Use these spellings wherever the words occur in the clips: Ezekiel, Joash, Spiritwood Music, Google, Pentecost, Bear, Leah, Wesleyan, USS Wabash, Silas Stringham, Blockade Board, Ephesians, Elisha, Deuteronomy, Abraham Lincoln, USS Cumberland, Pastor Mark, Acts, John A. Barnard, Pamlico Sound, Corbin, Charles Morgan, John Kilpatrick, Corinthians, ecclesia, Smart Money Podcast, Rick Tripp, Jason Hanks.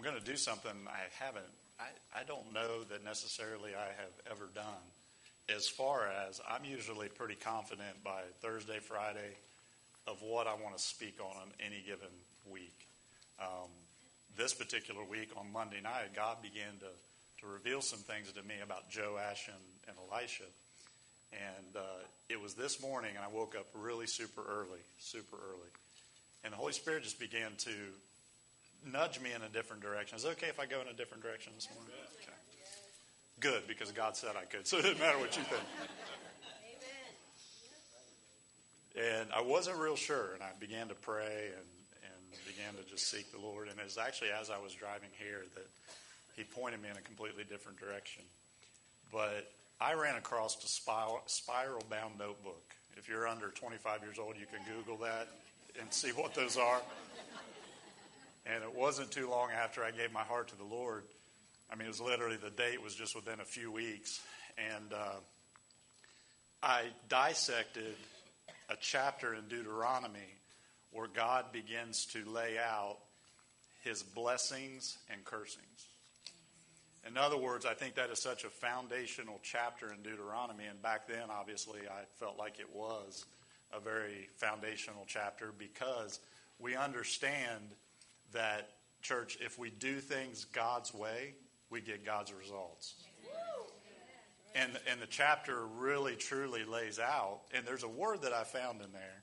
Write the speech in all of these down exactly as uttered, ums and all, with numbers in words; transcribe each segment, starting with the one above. I'm going to do something I haven't, I, I don't know that necessarily I have ever done. As far as, I'm usually pretty confident by Thursday, Friday, of what I want to speak on on any given week. Um, this particular week, on Monday night, God began to, to reveal some things to me about Joash and, and Elisha. And uh, it was this morning, and I woke up really super early, super early. And the Holy Spirit just began to nudge me in a different direction. Is it okay if I go in a different direction this morning? Okay. Good, because God said I could, so it didn't matter what you think. Amen. And I wasn't real sure, and I began to pray and, and began to just seek the Lord. And it was actually as I was driving here that He pointed me in a completely different direction. But I ran across a spiral-bound notebook. If you're under twenty-five years old, you can Google that and see what those are. And it wasn't too long after I gave my heart to the Lord. I mean, it was literally, the date was just within a few weeks. And uh, I dissected a chapter in Deuteronomy where God begins to lay out His blessings and cursings. In other words, I think that is such a foundational chapter in Deuteronomy. And back then, obviously, I felt like it was a very foundational chapter, because we understand that, church, if we do things God's way, we get God's results. And and the chapter really, truly lays out, and there's a word that I found in there,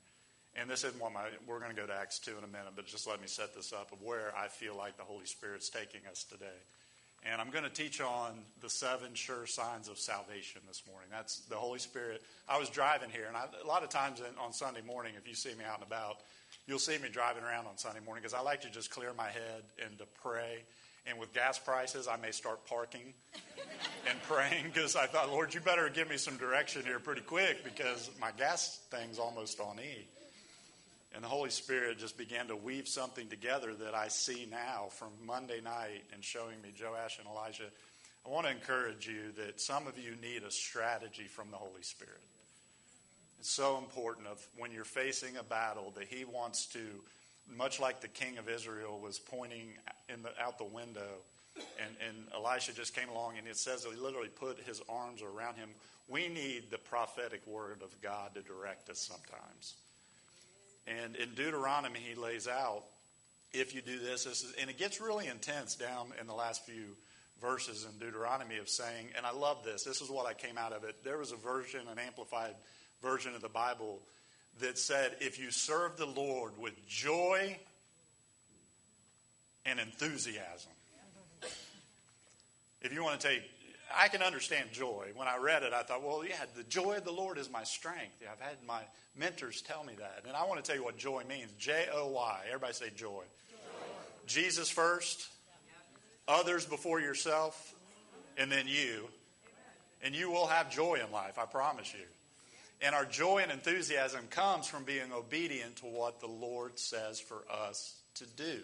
and this isn't one my, we're going to go to Acts two in a minute, but just let me set this up of where I feel like the Holy Spirit's taking us today. And I'm going to teach on the seven sure signs of salvation this morning. That's the Holy Spirit. I was driving here, and I, a lot of times on Sunday morning, if you see me out and about, you'll see me driving around on Sunday morning, because I like to just clear my head and to pray. And with gas prices, I may start parking and praying, because I thought, Lord, you better give me some direction here pretty quick, because my gas thing's almost on E. And the Holy Spirit just began to weave something together that I see now from Monday night and showing me Joash and Elisha. I want to encourage you that some of you need a strategy from the Holy Spirit. It's so important of when you're facing a battle that He wants to, much like the king of Israel was pointing in the, out the window, and, and Elisha just came along, and it says that he literally put his arms around him. We need the prophetic word of God to direct us sometimes. And in Deuteronomy, He lays out, if you do this, this is, and it gets really intense down in the last few verses in Deuteronomy of saying, and I love this, this is what I came out of it. There was a version, an amplified version of the Bible that said, if you serve the Lord with joy and enthusiasm. If you want to take, I can understand joy. When I read it, I thought, well, yeah, the joy of the Lord is my strength. I've had my mentors tell me that. And I want to tell you what joy means. J O Y. Everybody say joy. Joy. Jesus first, others before yourself, and then you. And you will have joy in life, I promise you. And our joy and enthusiasm comes from being obedient to what the Lord says for us to do.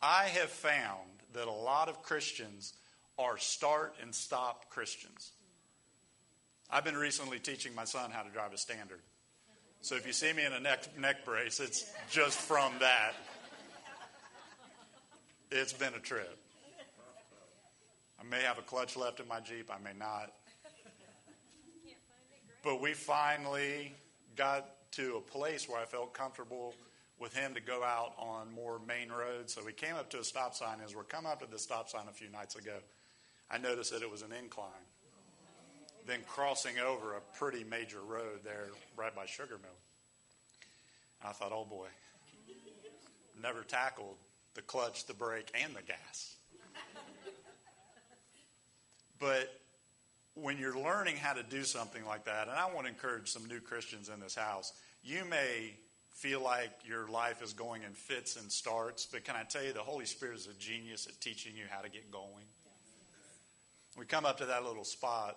I have found that a lot of Christians are start and stop Christians. I've been recently teaching my son how to drive a standard. So if you see me in a neck neck brace, it's just from that. It's been a trip. I may have a clutch left in my Jeep, I may not. But we finally got to a place where I felt comfortable with him to go out on more main roads. So we came up to a stop sign. As we're coming up to the stop sign a few nights ago, I noticed that it was an incline, then crossing over a pretty major road there right by Sugar Mill. And I thought, oh boy, never tackled the clutch, the brake, and the gas. But when you're learning how to do something like that, and I want to encourage some new Christians in this house, you may feel like your life is going in fits and starts, but can I tell you, the Holy Spirit is a genius at teaching you how to get going. We come up to that little spot,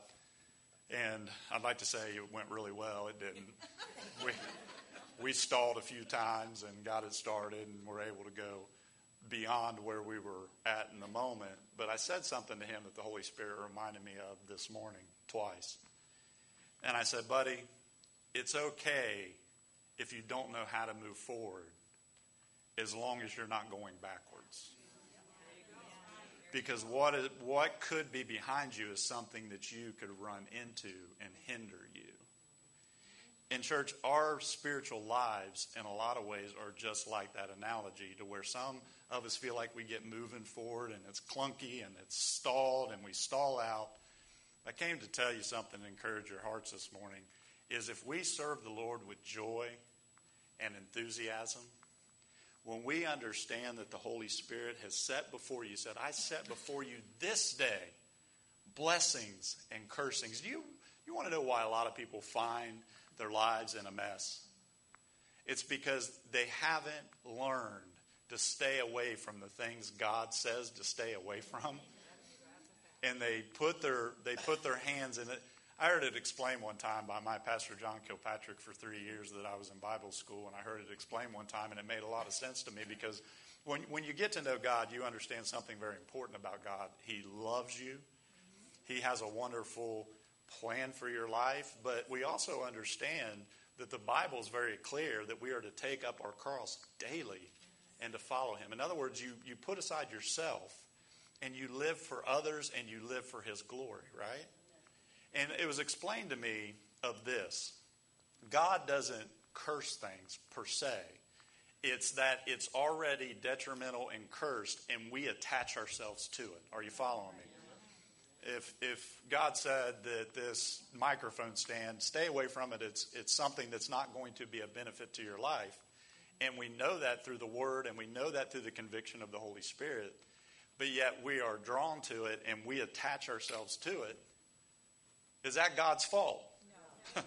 and I'd like to say it went really well. It didn't. We we stalled a few times and got it started, and were able to go beyond where we were at in the moment. But I said something to him that the Holy Spirit reminded me of this morning twice. And I said, buddy, it's okay if you don't know how to move forward, as long as you're not going backwards. Because what is, what could be behind you is something that you could run into and hinder you. In church, our spiritual lives, in a lot of ways, are just like that analogy, to where some of us feel like we get moving forward and it's clunky and it's stalled and we stall out. I came to tell you something to encourage your hearts this morning, is if we serve the Lord with joy and enthusiasm, when we understand that the Holy Spirit has set before you, said, I set before you this day blessings and cursings. Do you, you want to know why a lot of people find their lives in a mess? It's because they haven't learned to stay away from the things God says to stay away from, and they put their they put their hands in it. I heard it explained one time by my pastor John Kilpatrick for three years that I was in Bible school, and I heard it explained one time, and it made a lot of sense to me, because when when you get to know God, you understand something very important about God. He loves you. He has a wonderful plan for your life, but we also understand that the Bible is very clear that we are to take up our cross daily and to follow him. In other words, you, you put aside yourself and you live for others and you live for his glory, right? And it was explained to me of this. God doesn't curse things per se. It's that it's already detrimental and cursed, and we attach ourselves to it. Are you following me? If if God said that this microphone stand, stay away from it, it's it's something that's not going to be a benefit to your life. And we know that through the Word, and we know that through the conviction of the Holy Spirit. But yet we are drawn to it, and we attach ourselves to it. Is that God's fault? No.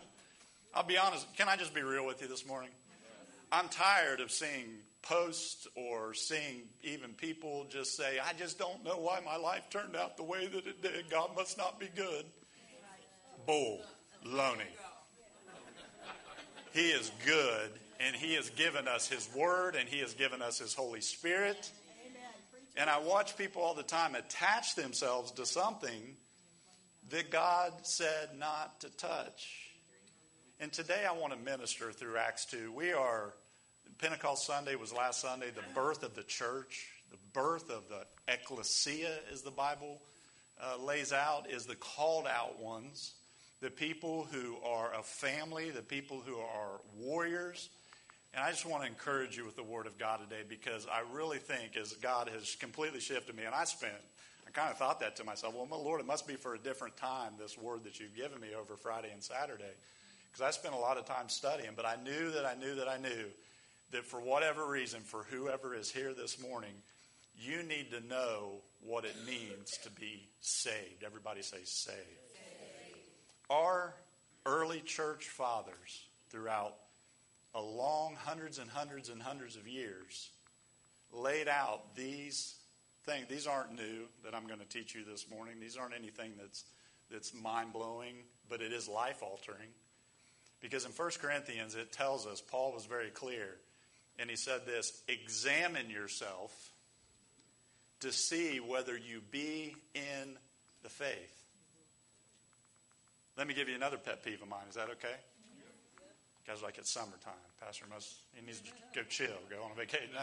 I'll be honest. Can I just be real with you this morning? I'm tired of seeing posts or seeing even people just say, I just don't know why my life turned out the way that it did. God must not be good. Bull. Loney. He is good, and he has given us his word, and he has given us his Holy Spirit. And I watch people all the time attach themselves to something that God said not to touch. And today I want to minister through Acts two. We are, Pentecost Sunday was last Sunday, the birth of the church, the birth of the ecclesia, as the Bible uh, lays out, is the called out ones, the people who are a family, the people who are warriors. And I just want to encourage you with the Word of God today, because I really think as God has completely shifted me, and I spent, I kind of thought that to myself, well, my Lord, it must be for a different time, this Word that you've given me over Friday and Saturday, because I spent a lot of time studying, but I knew that I knew that I knew that for whatever reason, for whoever is here this morning, you need to know what it means to be saved. Everybody say saved. Saved. Our early church fathers throughout a long hundreds and hundreds and hundreds of years laid out these things. These aren't new that I'm going to teach you this morning. These aren't anything that's that's mind-blowing, but it is life-altering. Because in First Corinthians, it tells us, Paul was very clear, and he said this, examine yourself to see whether you be in the faith. Let me give you another pet peeve of mine. Is that okay? Yeah. Guys, like it's summertime. Pastor must, he needs to go chill, go on a vacation. No.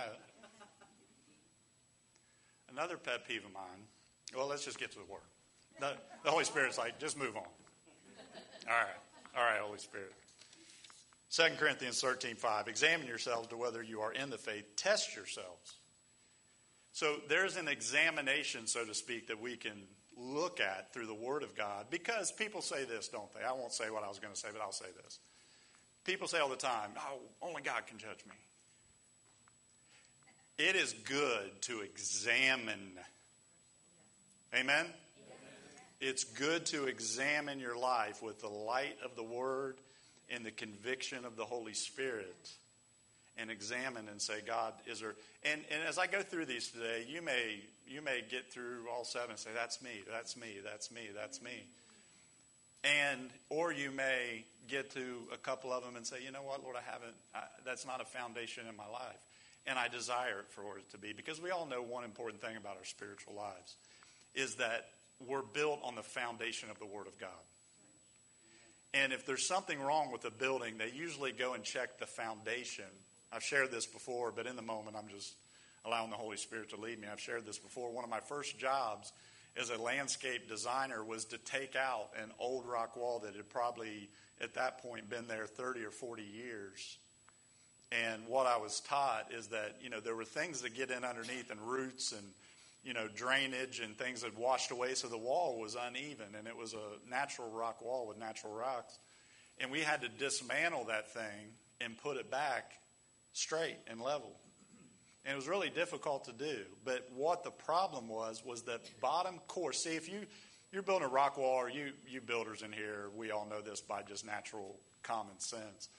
Another pet peeve of mine. Well, let's just get to the Word. The, the Holy Spirit's like, just move on. All right. All right, Holy Spirit. Second Corinthians thirteen five, examine yourselves to whether you are in the faith. Test yourselves. So there's an examination, so to speak, that we can look at through the Word of God. Because people say this, don't they? I won't say what I was going to say, but I'll say this. People say all the time, oh, only God can judge me. It is good to examine. Amen? Yes. It's good to examine your life with the light of the Word and the conviction of the Holy Spirit, and examine and say, God, is there... And, and as I go through these today, you may you may get through all seven and say, that's me, that's me, that's me, that's me. And, or you may get to a couple of them and say, you know what, Lord, I haven't... I, that's not a foundation in my life. And I desire it for it to be. Because we all know one important thing about our spiritual lives is that we're built on the foundation of the Word of God. And if there's something wrong with a building, they usually go and check the foundation. I've shared this before, but in the moment, I'm just allowing the Holy Spirit to lead me. I've shared this before. One of my first jobs as a landscape designer was to take out an old rock wall that had probably, at that point, been there thirty or forty years. And what I was taught is that, you know, there were things that get in underneath and roots and, you know, drainage and things that washed away. So the wall was uneven, and it was a natural rock wall with natural rocks. And we had to dismantle that thing and put it back straight and level. And it was really difficult to do. But what the problem was, was that bottom core. See, if you, you're building a rock wall, or you, you builders in here, we all know this by just natural common sense.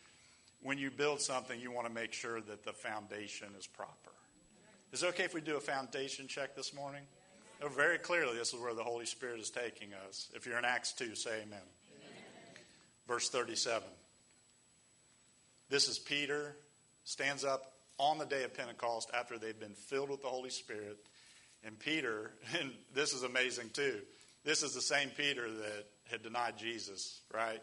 When you build something, you want to make sure that the foundation is proper. Is it okay if we do a foundation check this morning? Oh, very clearly, this is where the Holy Spirit is taking us. If you're in Acts two, say amen. Amen. Verse thirty-seven. This is Peter, stands up on the day of Pentecost after they've been filled with the Holy Spirit. And Peter, and this is amazing too, this is the same Peter that had denied Jesus, right?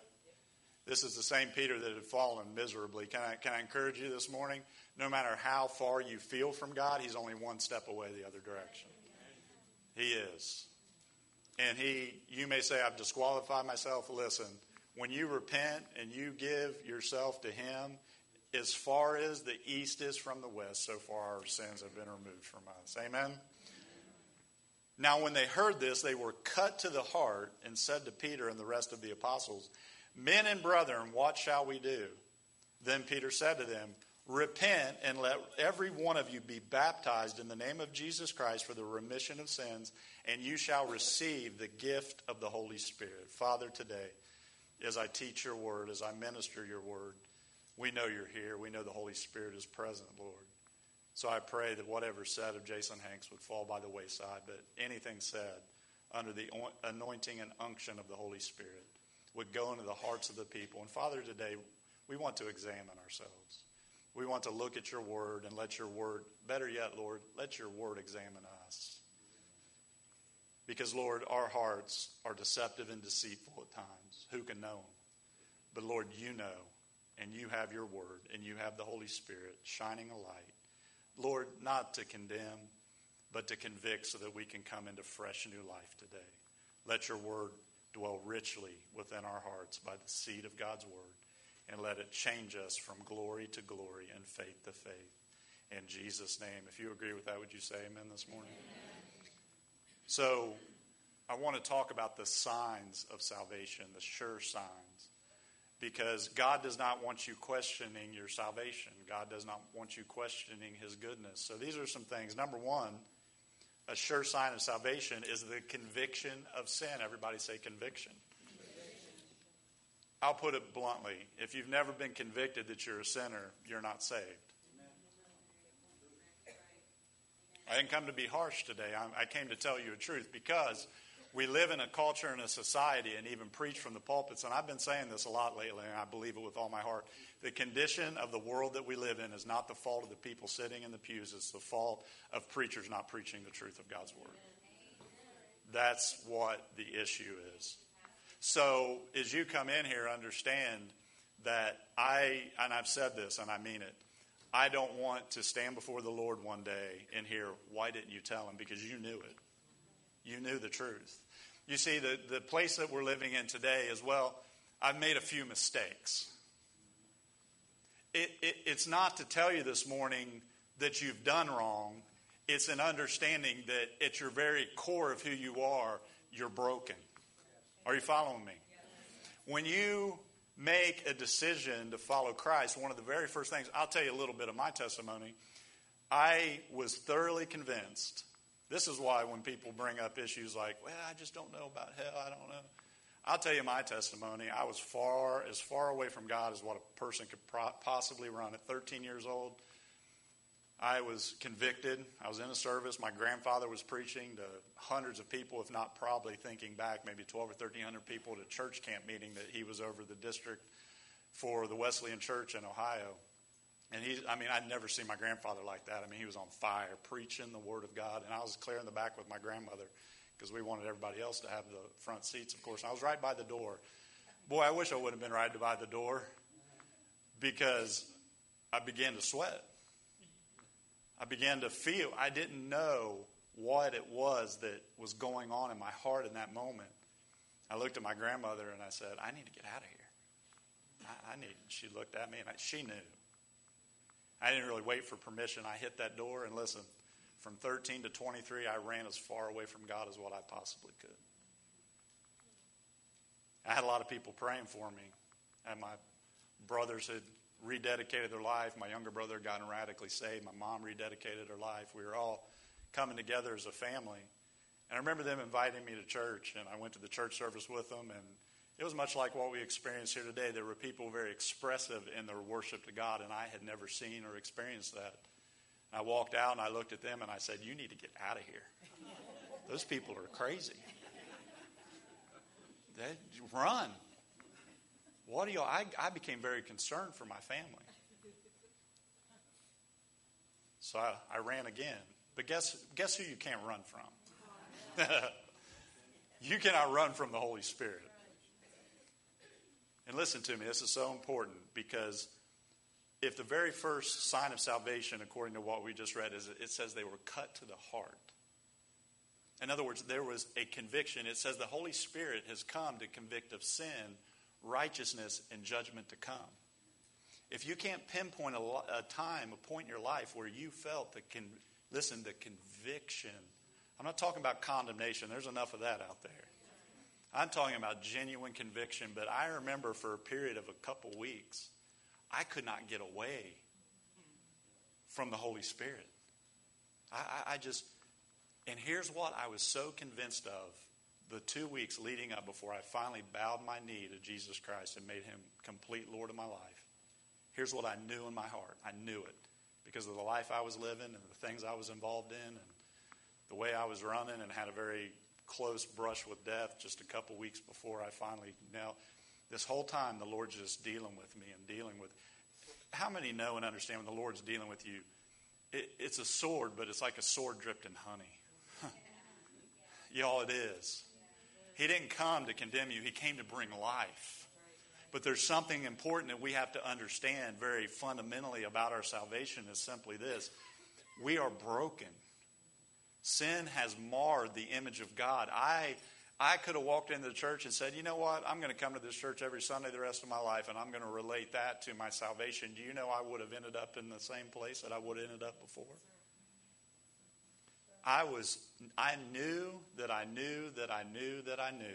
This is the same Peter that had fallen miserably. Can I, can I encourage you this morning? No matter how far you feel from God, he's only one step away the other direction. He is. And he, you may say, I've disqualified myself. Listen, when you repent and you give yourself to him, as far as the east is from the west, so far our sins have been removed from us. Amen? Now, when they heard this, they were cut to the heart and said to Peter and the rest of the apostles, Men and brethren, what shall we do? Then Peter said to them, Repent and let every one of you be baptized in the name of Jesus Christ for the remission of sins, and you shall receive the gift of the Holy Spirit. Father, today, as I teach your word, as I minister your word, we know you're here. We know the Holy Spirit is present, Lord. So I pray that whatever said of Jason Hanks would fall by the wayside, but anything said under the anointing and unction of the Holy Spirit would go into the hearts of the people. And Father, today we want to examine ourselves. We want to look at your word and let your word, better yet, Lord, let your word examine us. Because, Lord, our hearts are deceptive and deceitful at times. Who can know them? But, Lord, you know. And you have your word, and you have the Holy Spirit shining a light. Lord, not to condemn, but to convict so that we can come into fresh new life today. Let your word dwell richly within our hearts by the seed of God's word, and let it change us from glory to glory and faith to faith. In Jesus' name, if you agree with that, would you say amen this morning? Amen. So I want to talk about the signs of salvation, the sure signs. Because God does not want you questioning your salvation. God does not want you questioning his goodness. So these are some things. Number one, a sure sign of salvation is the conviction of sin. Everybody say conviction. Conviction. I'll put it bluntly. If you've never been convicted that you're a sinner, you're not saved. I didn't come to be harsh today. I came to tell you the truth because we live in a culture and a society and even preach from the pulpits, and I've been saying this a lot lately, and I believe it with all my heart. The condition of the world that we live in is not the fault of the people sitting in the pews. It's the fault of preachers not preaching the truth of God's word. That's what the issue is. So as you come in here, understand that I, and I've said this and I mean it, I don't want to stand before the Lord one day and hear, why didn't you tell him? Because you knew it. You knew the truth. You see, the, the place that we're living in today is, well, I've made a few mistakes. It, it, it's not to tell you this morning that you've done wrong. It's an understanding that at your very core of who you are, you're broken. Are you following me? When you make a decision to follow Christ, one of the very first things, I'll tell you a little bit of my testimony. I was thoroughly convinced. This is why when people bring up issues like, well, I just don't know about hell, I don't know. I'll tell you my testimony. I was far, as far away from God as what a person could pro- possibly run. At thirteen years old, I was convicted. I was in a service. My grandfather was preaching to hundreds of people, if not probably thinking back, maybe twelve or thirteen hundred people at a church camp meeting that he was over the district for the Wesleyan Church in Ohio. And he, I mean, I'd never seen my grandfather like that. I mean, he was on fire preaching the word of God. And I was clear in the back with my grandmother because we wanted everybody else to have the front seats, of course. And I was right by the door. Boy, I wish I would have been right by the door because I began to sweat. I began to feel, I didn't know what it was that was going on in my heart in that moment. I looked at my grandmother and I said, I need to get out of here. I, I need, she looked at me and I, she knew. I didn't really wait for permission. I hit that door and listen, from thirteen to twenty-three, I ran as far away from God as what I possibly could. I had a lot of people praying for me. And my brothers had rededicated their life. My younger brother had gotten radically saved. My mom rededicated her life. We were all coming together as a family. And I remember them inviting me to church, and I went to the church service with them, and it was much like what we experience here today. There were people very expressive in their worship to God, and I had never seen or experienced that. And I walked out, and I looked at them, and I said, you need to get out of here. Those people are crazy. They run. What do you, I, I became very concerned for my family. So I, I ran again. But guess guess who you can't run from? You cannot run from the Holy Spirit. And listen to me, this is so important, because if the very first sign of salvation, according to what we just read, is it says they were cut to the heart. In other words, there was a conviction. It says the Holy Spirit has come to convict of sin, righteousness, and judgment to come. If you can't pinpoint a, a time, a point in your life where you felt the con, listen, the conviction. I'm not talking about condemnation. There's enough of that out there. I'm talking about genuine conviction. But I remember for a period of a couple weeks, I could not get away from the Holy Spirit. I, I, I just... And here's what I was so convinced of the two weeks leading up before I finally bowed my knee to Jesus Christ and made him complete Lord of my life. Here's what I knew in my heart. I knew it because of the life I was living and the things I was involved in and the way I was running, and had a very close brush with death just a couple weeks before I finally. Now, this whole time, the Lord's just dealing with me and dealing with. How many know and understand when the Lord's dealing with you? It, it's a sword, but it's like a sword dripped in honey. Y'all, it is. He didn't come to condemn you. He came to bring life. But there's something important that we have to understand very fundamentally about our salvation is simply this. We are broken. Sin has marred the image of God. I I could have walked into the church and said, you know what? I'm going to come to this church every Sunday the rest of my life, and I'm going to relate that to my salvation. Do you know I would have ended up in the same place that I would have ended up before? I was, I knew that I knew that I knew that I knew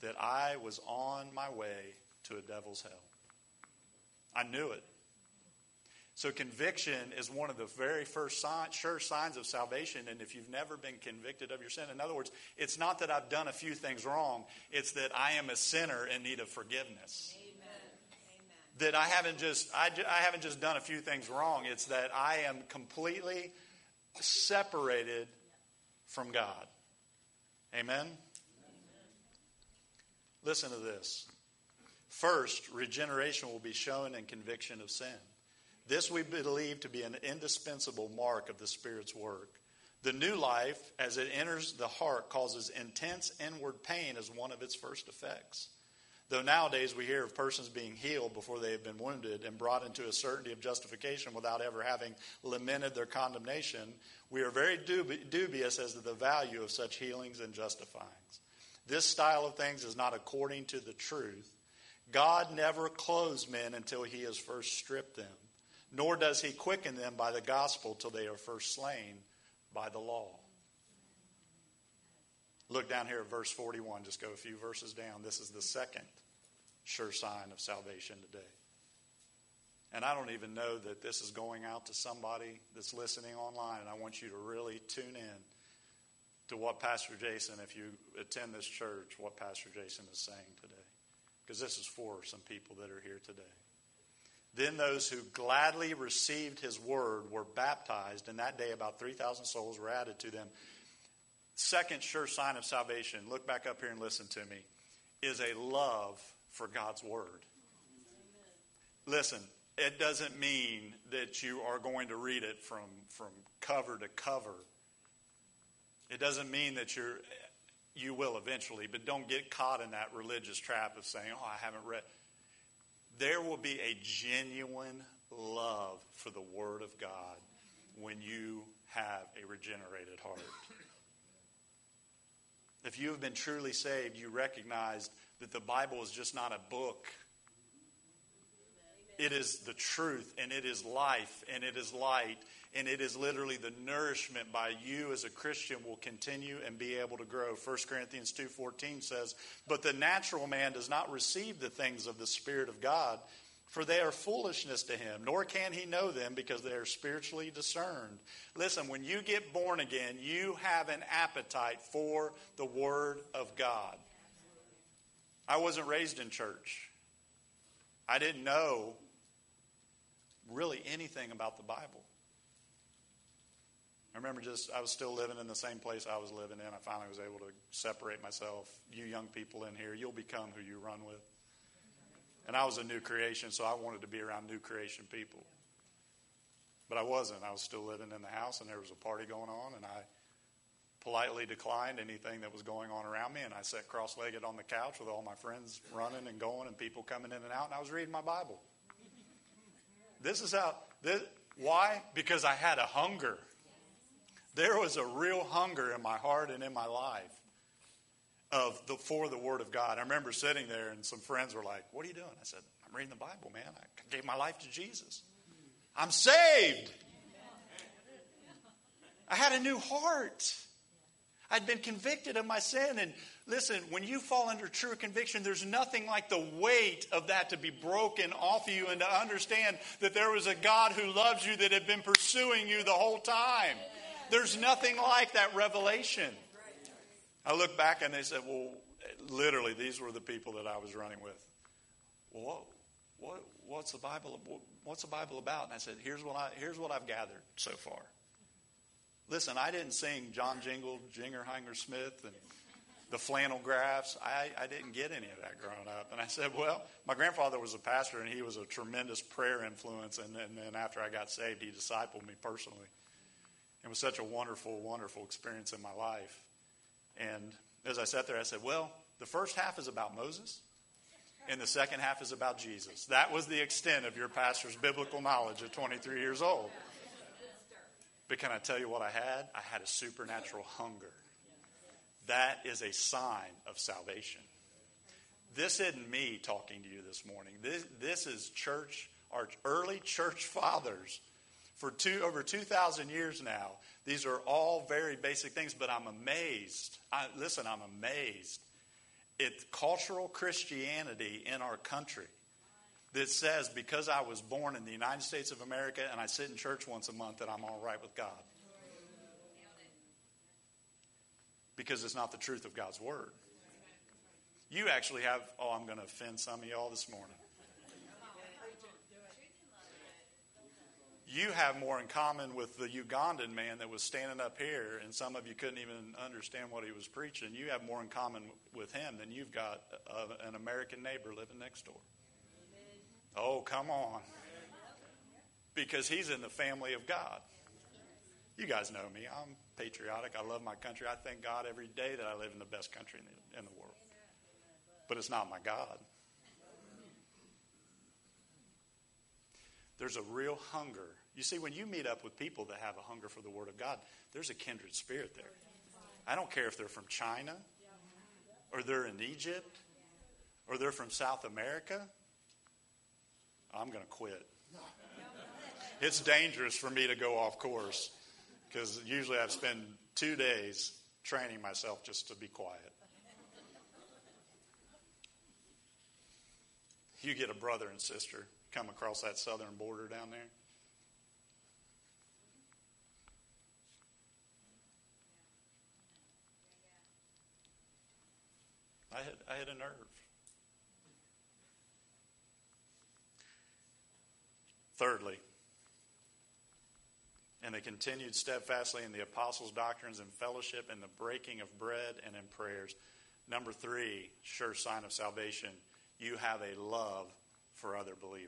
that I was on my way to a devil's hell. I knew it. So conviction is one of the very first sign, sure signs of salvation. And if you've never been convicted of your sin, in other words, it's not that I've done a few things wrong. It's that I am a sinner in need of forgiveness. Amen. That I haven't just, I, I haven't just done a few things wrong. It's that I am completely separated from God. Amen? Amen? Listen to this. First, regeneration will be shown in conviction of sin. This we believe to be an indispensable mark of the Spirit's work. The new life, as it enters the heart, causes intense inward pain as one of its first effects. Though nowadays we hear of persons being healed before they have been wounded and brought into a certainty of justification without ever having lamented their condemnation, we are very dubi- dubious as to the value of such healings and justifyings. This style of things is not according to the truth. God never clothes men until he has first stripped them, nor does he quicken them by the gospel till they are first slain by the law. Look down here at verse forty-one. Just go a few verses down. This is the second sure sign of salvation today. And I don't even know that this is going out to somebody that's listening online. And I want you to really tune in to what Pastor Jason, if you attend this church, what Pastor Jason is saying today. Because this is for some people that are here today. Then those who gladly received his word were baptized. And that day about three thousand souls were added to them. Second sure sign of salvation, look back up here and listen to me, is a love for God's word. Listen, it doesn't mean that you are going to read it from, from cover to cover. It doesn't mean that you're, you will eventually, but don't get caught in that religious trap of saying, oh, I haven't read. There will be a genuine love for the word of God when you have a regenerated heart. If you have been truly saved, you recognize that the Bible is just not a book. It is the truth, and it is life, and it is light, and it is literally the nourishment by you as a Christian will continue and be able to grow. First Corinthians two fourteen says, "But the natural man does not receive the things of the Spirit of God, for they are foolishness to him, nor can he know them because they are spiritually discerned." Listen, when you get born again, you have an appetite for the Word of God. I wasn't raised in church. I didn't know really anything about the Bible. I remember just, I was still living in the same place I was living in. I finally was able to separate myself. You young people in here, you'll become who you run with. And I was a new creation, so I wanted to be around new creation people. But I wasn't. I was still living in the house, and there was a party going on, and I politely declined anything that was going on around me, and I sat cross-legged on the couch with all my friends running and going and people coming in and out, and I was reading my Bible. This is how... This, why? Because I had a hunger. There was a real hunger in my heart and in my life. Of the for the Word of God. I remember sitting there and some friends were like, "What are you doing?" I said, "I'm reading the Bible, man. I gave my life to Jesus. I'm saved." I had a new heart. I'd been convicted of my sin. And listen, when you fall under true conviction, there's nothing like the weight of that to be broken off of you and to understand that there was a God who loves you that had been pursuing you the whole time. There's nothing like that revelation. I look back and they said, well, literally, these were the people that I was running with. Well, what, what, what's the Bible? What's the Bible about? And I said, here's what I here's what I've gathered so far. Listen, I didn't sing John Jingle, Jinger, Hinger, Smith, and the flannel graphs. I, I didn't get any of that growing up. And I said, well, my grandfather was a pastor, and he was a tremendous prayer influence. And then, and then after I got saved, he discipled me personally. It was such a wonderful, wonderful experience in my life. And as I sat there, I said, well, the first half is about Moses, and the second half is about Jesus. That was the extent of your pastor's biblical knowledge at twenty-three years old. But can I tell you what I had? I had a supernatural hunger. That is a sign of salvation. This isn't me talking to you this morning. This, this is church, our early church fathers. For two, over two thousand years now, these are all very basic things, but I'm amazed. I, listen, I'm amazed at cultural Christianity in our country that says because I was born in the United States of America and I sit in church once a month that I'm all right with God. Because it's not the truth of God's Word. You actually have, oh, I'm going to offend some of y'all this morning. You have more in common with the Ugandan man that was standing up here, and some of you couldn't even understand what he was preaching. You have more in common with him than you've got a, an American neighbor living next door. Amen. Oh, come on. Because he's in the family of God. You guys know me. I'm patriotic. I love my country. I thank God every day that I live in the best country in the, in the world. But it's not my God. There's a real hunger. You see, when you meet up with people that have a hunger for the Word of God, there's a kindred spirit there. I don't care if they're from China, or they're in Egypt, or they're from South America. I'm going to quit. It's dangerous for me to go off course because usually I've spent two days training myself just to be quiet. You get a brother and sister come across that southern border down there. I had I had a nerve. Thirdly, and they continued steadfastly in the apostles' doctrines and fellowship and the breaking of bread and in prayers. Number three, sure sign of salvation, you have a love for other believers.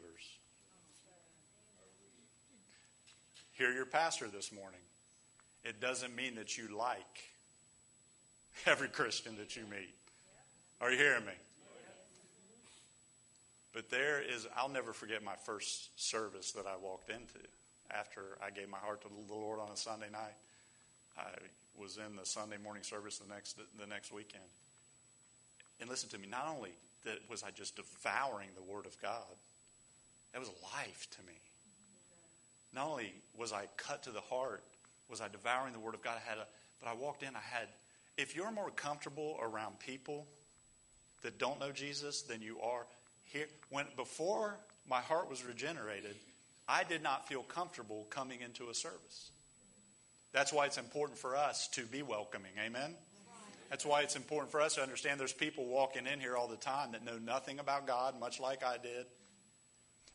Hear your pastor this morning. It doesn't mean that you like every Christian that you meet. Are you hearing me? But there is, I'll never forget my first service that I walked into. after I gave my heart to the Lord on a Sunday night, I was in the Sunday morning service the next the next weekend. And listen to me, not only that was I just devouring the Word of God, that was life to me. Not only was I cut to the heart, was I devouring the Word of God, I had a, but I walked in, I had, if you're more comfortable around people that don't know Jesus than you are here, when before my heart was regenerated, I did not feel comfortable coming into a service. That's why it's important for us to be welcoming. Amen? That's why it's important for us to understand there's people walking in here all the time that know nothing about God, much like I did.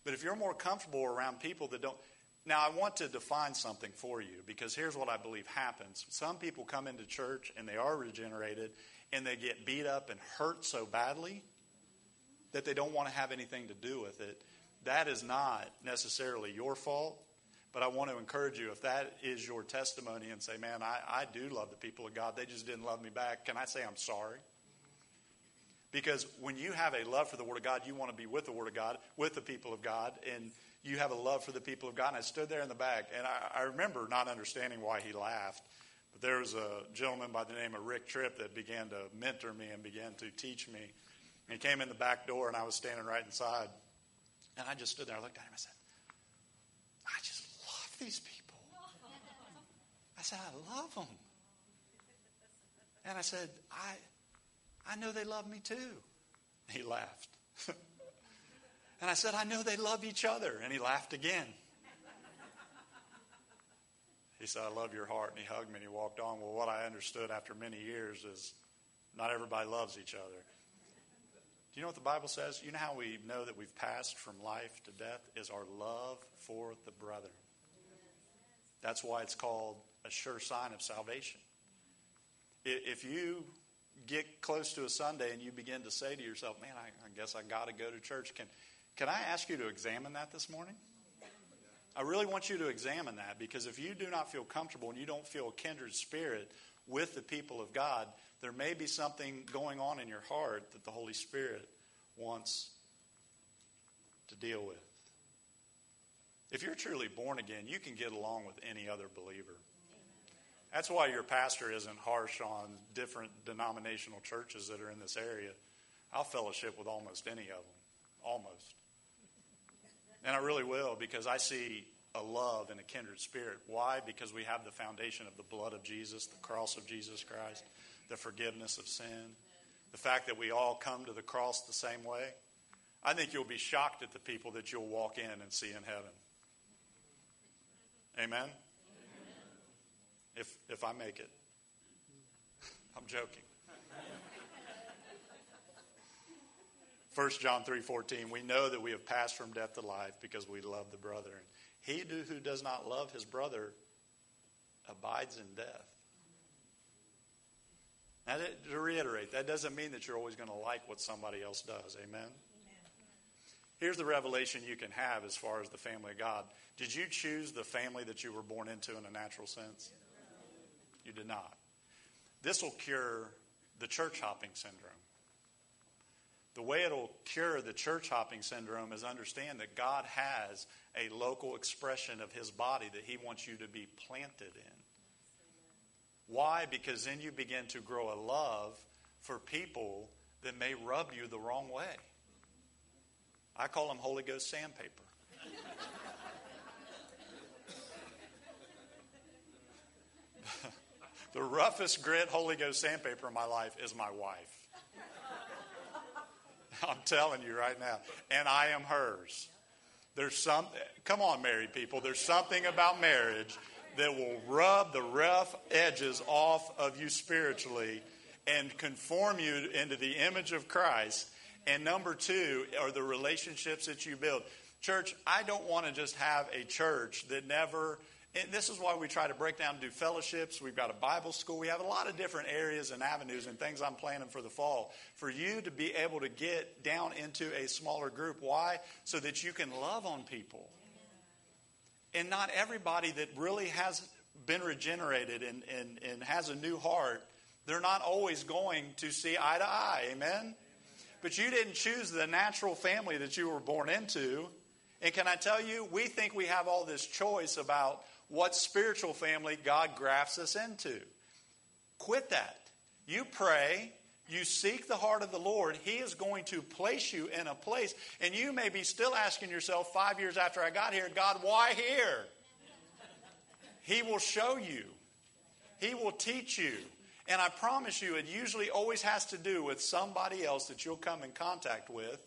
But if you're more comfortable around people that don't... Now, I want to define something for you, because here's what I believe happens. Some people come into church and they are regenerated and they get beat up and hurt so badly that they don't want to have anything to do with it. That is not necessarily your fault, but I want to encourage you, if that is your testimony, and say, man, I, I do love the people of God. They just didn't love me back. Can I say I'm sorry? Because when you have a love for the Word of God, you want to be with the Word of God, with the people of God, and you have a love for the people of God. And I stood there in the back, and I, I remember not understanding why he laughed. But there was a gentleman by the name of Rick Tripp that began to mentor me and began to teach me. And he came in the back door, and I was standing right inside. And I just stood there. I looked at him. I said, I just love these people. I said, I love them. And I said, I... I know they love me too. He laughed. And I said, I know they love each other. And he laughed again. He said, I love your heart. And he hugged me and he walked on. Well, what I understood after many years is not everybody loves each other. Do you know what the Bible says? You know how we know that we've passed from life to death is our love for the brethren. That's why it's called a sure sign of salvation. If you... get close to a Sunday and you begin to say to yourself, man, I, I guess I got to go to church. Can can I ask you to examine that this morning? I really want you to examine that, because if you do not feel comfortable and you don't feel a kindred spirit with the people of God, there may be something going on in your heart that the Holy Spirit wants to deal with. If you're truly born again, you can get along with any other believer. That's why your pastor isn't harsh on different denominational churches that are in this area. I'll fellowship with almost any of them. Almost. And I really will, because I see a love and a kindred spirit. Why? Because we have the foundation of the blood of Jesus, the cross of Jesus Christ, the forgiveness of sin, the fact that we all come to the cross the same way. I think you'll be shocked at the people that you'll walk in and see in heaven. Amen? If if I make it. I'm joking. First John three fourteen, we know that we have passed from death to life because we love the brethren. He do, who does not love his brother abides in death. Now, to reiterate, that doesn't mean that you're always going to like what somebody else does. Amen? Here's the revelation you can have as far as the family of God. Did you choose the family that you were born into in a natural sense? You did not. This will cure the church hopping syndrome. The way it will cure the church hopping syndrome is understand that God has a local expression of his body that he wants you to be planted in. Why? Because then you begin to grow a love for people that may rub you the wrong way. I call them Holy Ghost sandpaper. The roughest grit Holy Ghost sandpaper in my life is my wife. I'm telling you right now. And I am hers. There's some, come on, married people. There's something about marriage that will rub the rough edges off of you spiritually and conform you into the image of Christ. And number two are the relationships that you build. Church, I don't want to just have a church that never... And this is why we try to break down and do fellowships. We've got a Bible school. We have a lot of different areas and avenues and things I'm planning for the fall. For you to be able to get down into a smaller group. Why? So that you can love on people. And not everybody that really has been regenerated and, and, and has a new heart, they're not always going to see eye to eye. Amen? But you didn't choose the natural family that you were born into. And can I tell you, we think we have all this choice about what spiritual family God grafts us into. Quit that. You pray, you seek the heart of the Lord. He is going to place you in a place. And you may be still asking yourself five years after I got here, God, why here? He will show you. He will teach you. And I promise you, it usually always has to do with somebody else that you'll come in contact with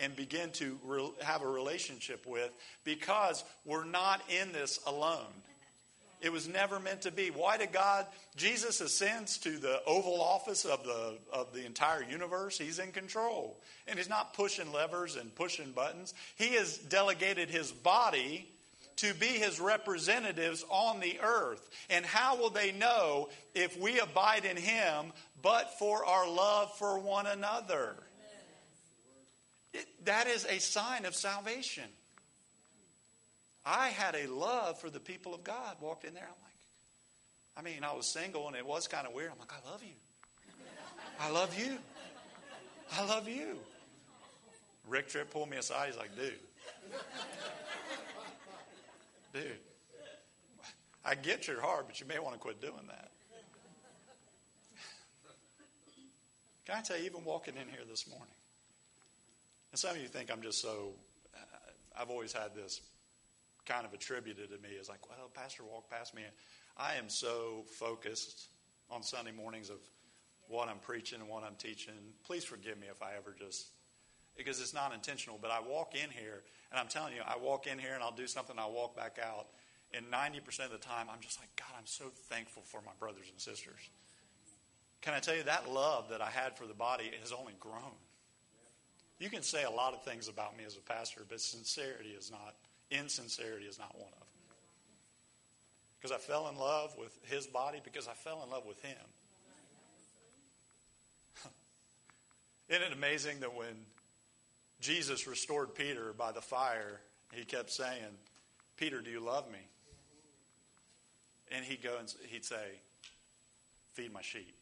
and begin to re- have a relationship with, because we're not in this alone. It was never meant to be. Why did God, Jesus ascends to the Oval Office of the of the entire universe. He's in control. And he's not pushing levers and pushing buttons. He has delegated his body to be his representatives on the earth. And how will they know if we abide in him but for our love for one another? It, that is a sign of salvation. I had a love for the people of God. Walked in there, I'm like, I mean, I was single and it was kind of weird. I'm like, I love you. I love you. I love you. Rick Tripp pulled me aside. He's like, dude. Dude. I get your heart, but you may want to quit doing that. Can I tell you, even walking in here this morning, and some of you think I'm just so, uh, I've always had this kind of attributed to me as like, well, pastor walked past me. And I am so focused on Sunday mornings of what I'm preaching and what I'm teaching. Please forgive me if I ever just, because it's not intentional, but I walk in here and I'm telling you, I walk in here and I'll do something. I'll walk back out. And ninety percent of the time, I'm just like, God, I'm so thankful for my brothers and sisters. Can I tell you, that love that I had for the body has only grown. You can say a lot of things about me as a pastor, but sincerity is not, insincerity is not one of them. Because I fell in love with his body because I fell in love with him. Isn't it amazing that when Jesus restored Peter by the fire, he kept saying, Peter, do you love me? And he'd go and he'd say, feed my sheep.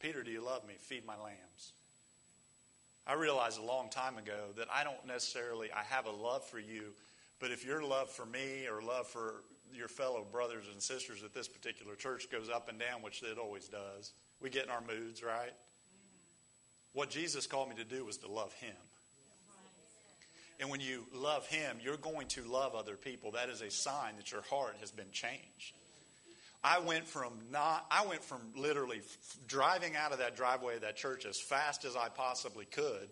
Peter, do you love me? Feed my lambs. I realized a long time ago that I don't necessarily, I have a love for you, but if your love for me or love for your fellow brothers and sisters at this particular church goes up and down, which it always does, we get in our moods, right? What Jesus called me to do was to love him. And when you love him, you're going to love other people. That is a sign that your heart has been changed. I went from not, I went from literally f- driving out of that driveway of that church as fast as I possibly could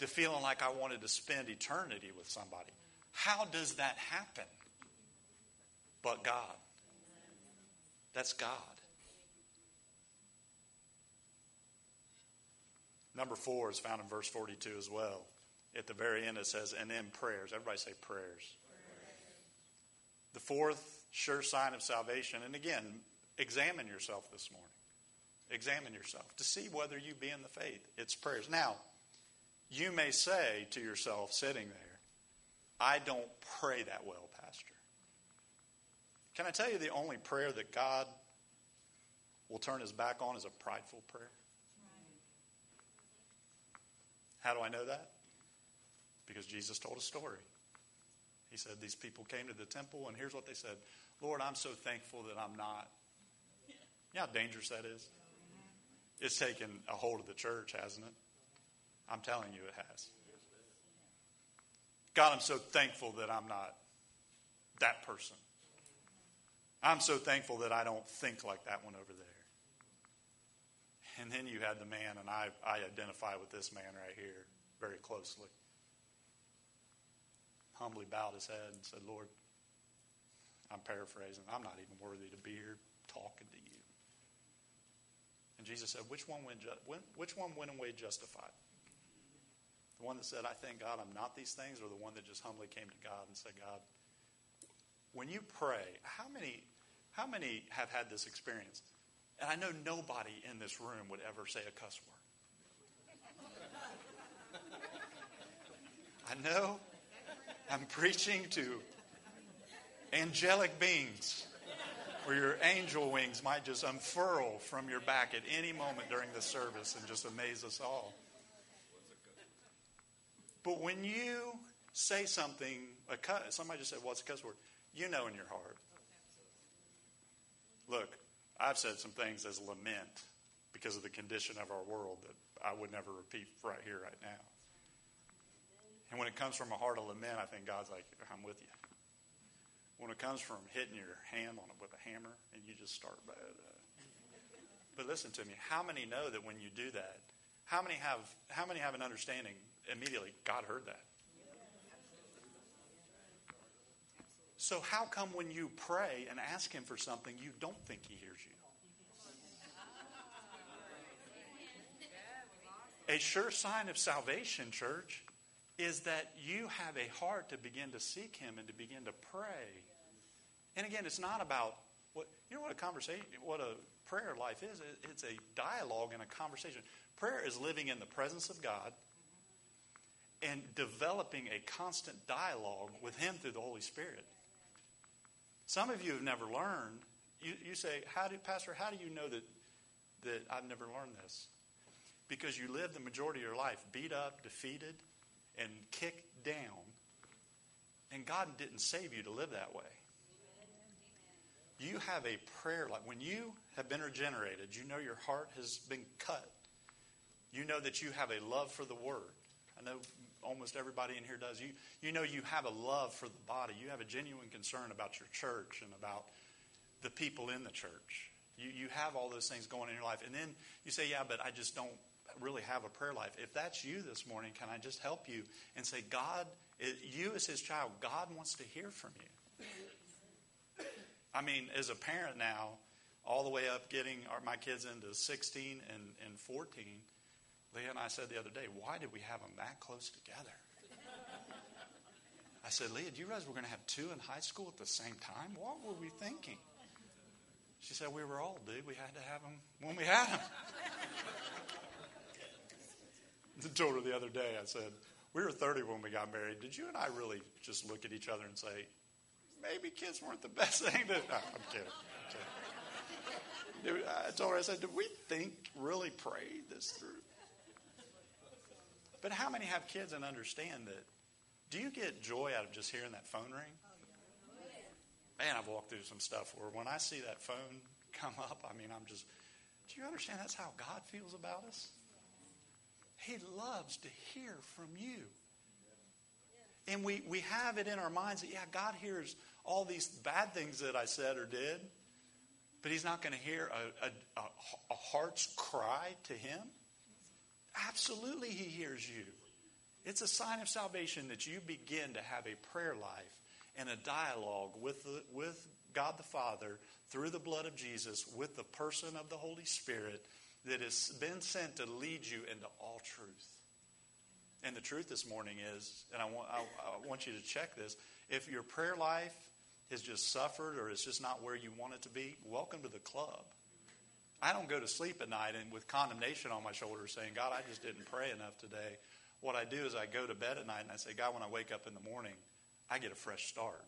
to feeling like I wanted to spend eternity with somebody. How does that happen? But God. That's God. Number four is found in verse forty-two as well. At the very end it says, and then prayers. Everybody say prayers. Prayers. The fourth sure sign of salvation. And again, examine yourself this morning. Examine yourself to see whether you be in the faith. It's prayers. Now, you may say to yourself sitting there, I don't pray that well, pastor. Can I tell you the only prayer that God will turn his back on is a prideful prayer? How do I know that? Because Jesus told a story. He said, these people came to the temple, and here's what they said. Lord, I'm so thankful that I'm not. You know how dangerous that is? It's taken a hold of the church, hasn't it? I'm telling you it has. God, I'm so thankful that I'm not that person. I'm so thankful that I don't think like that one over there. And then you had the man, and I, I identify with this man right here very closely. Humbly bowed his head and said, Lord, I'm paraphrasing, I'm not even worthy to be here talking to you. And Jesus said, which one went, which one went away justified? The one that said, I thank God I'm not these things, or the one that just humbly came to God and said, God, when you pray, how many, how many have had this experience? And I know nobody in this room would ever say a cuss word. I know I'm preaching to angelic beings where your angel wings might just unfurl from your back at any moment during the service and just amaze us all. But when you say something, a cuss, somebody just said, well, it's a cuss word. You know in your heart. Look, I've said some things as lament because of the condition of our world that I would never repeat right here, right now. And when it comes from a heart of lament, I think God's like, I'm with you. When it comes from hitting your hand on it with a hammer and you just start. Blah, blah. But listen to me. How many know that when you do that, how many have how many have an understanding immediately? God heard that. So how come when you pray and ask him for something, you don't think he hears you? A sure sign of salvation, church, is that you have a heart to begin to seek him and to begin to pray. And again, it's not about what you know what a conversation, what a prayer life is. It's a dialogue and a conversation. Prayer is living in the presence of God and developing a constant dialogue with him through the Holy Spirit. Some of you have never learned. You, you say, "How do, Pastor, how do you know that that I've never learned this?" Because you live the majority of your life beat up, defeated, and kicked down. And God didn't save you to live that way. You have a prayer life. When you have been regenerated, you know your heart has been cut. You know that you have a love for the Word. I know almost everybody in here does. You you know you have a love for the body. You have a genuine concern about your church and about the people in the church. You you have all those things going in your life. And then you say, yeah, but I just don't really have a prayer life. If that's you this morning, can I just help you and say, God, you as his child, God wants to hear from you. I mean, as a parent now, all the way up getting our, my kids into sixteen and, and fourteen, Leah and I said the other day, why did we have them that close together? I said, Leah, do you realize we're going to have two in high school at the same time? What were we thinking? She said, we were old, dude. We had to have them when we had them. I told her the other day, I said, we were thirty when we got married. Did you and I really just look at each other and say, maybe kids weren't the best thing to... No, I'm kidding. I'm kidding. I told her, I said, did we think, really pray this through? But how many have kids and understand that? Do you get joy out of just hearing that phone ring? Man, I've walked through some stuff where when I see that phone come up, I mean, I'm just... Do you understand that's how God feels about us? He loves to hear from you. And we, we have it in our minds that, yeah, God hears all these bad things that I said or did, but he's not going to hear a, a, a, a heart's cry to him? Absolutely he hears you. It's a sign of salvation that you begin to have a prayer life and a dialogue with the, with God the Father through the blood of Jesus, with the person of the Holy Spirit that has been sent to lead you into all truth. And the truth this morning is, and I want, I, I want you to check this, if your prayer life has just suffered or it's just not where you want it to be, welcome to the club. I don't go to sleep at night and with condemnation on my shoulders saying, God, I just didn't pray enough today. What I do is I go to bed at night and I say, God, when I wake up in the morning, I get a fresh start.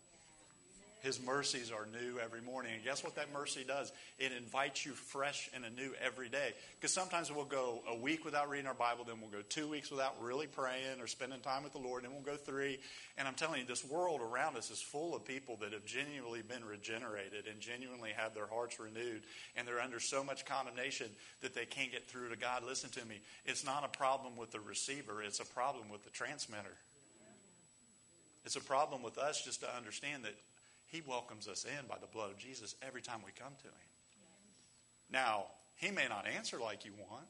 His mercies are new every morning. And guess what that mercy does? It invites you fresh and anew every day. Because sometimes we'll go a week without reading our Bible. Then we'll go two weeks without really praying or spending time with the Lord. Then we'll go three. And I'm telling you, this world around us is full of people that have genuinely been regenerated and genuinely had their hearts renewed. And they're under so much condemnation that they can't get through to God. Listen to me. It's not a problem with the receiver. It's a problem with the transmitter. It's a problem with us just to understand that he welcomes us in by the blood of Jesus every time we come to him. Now, he may not answer like you want.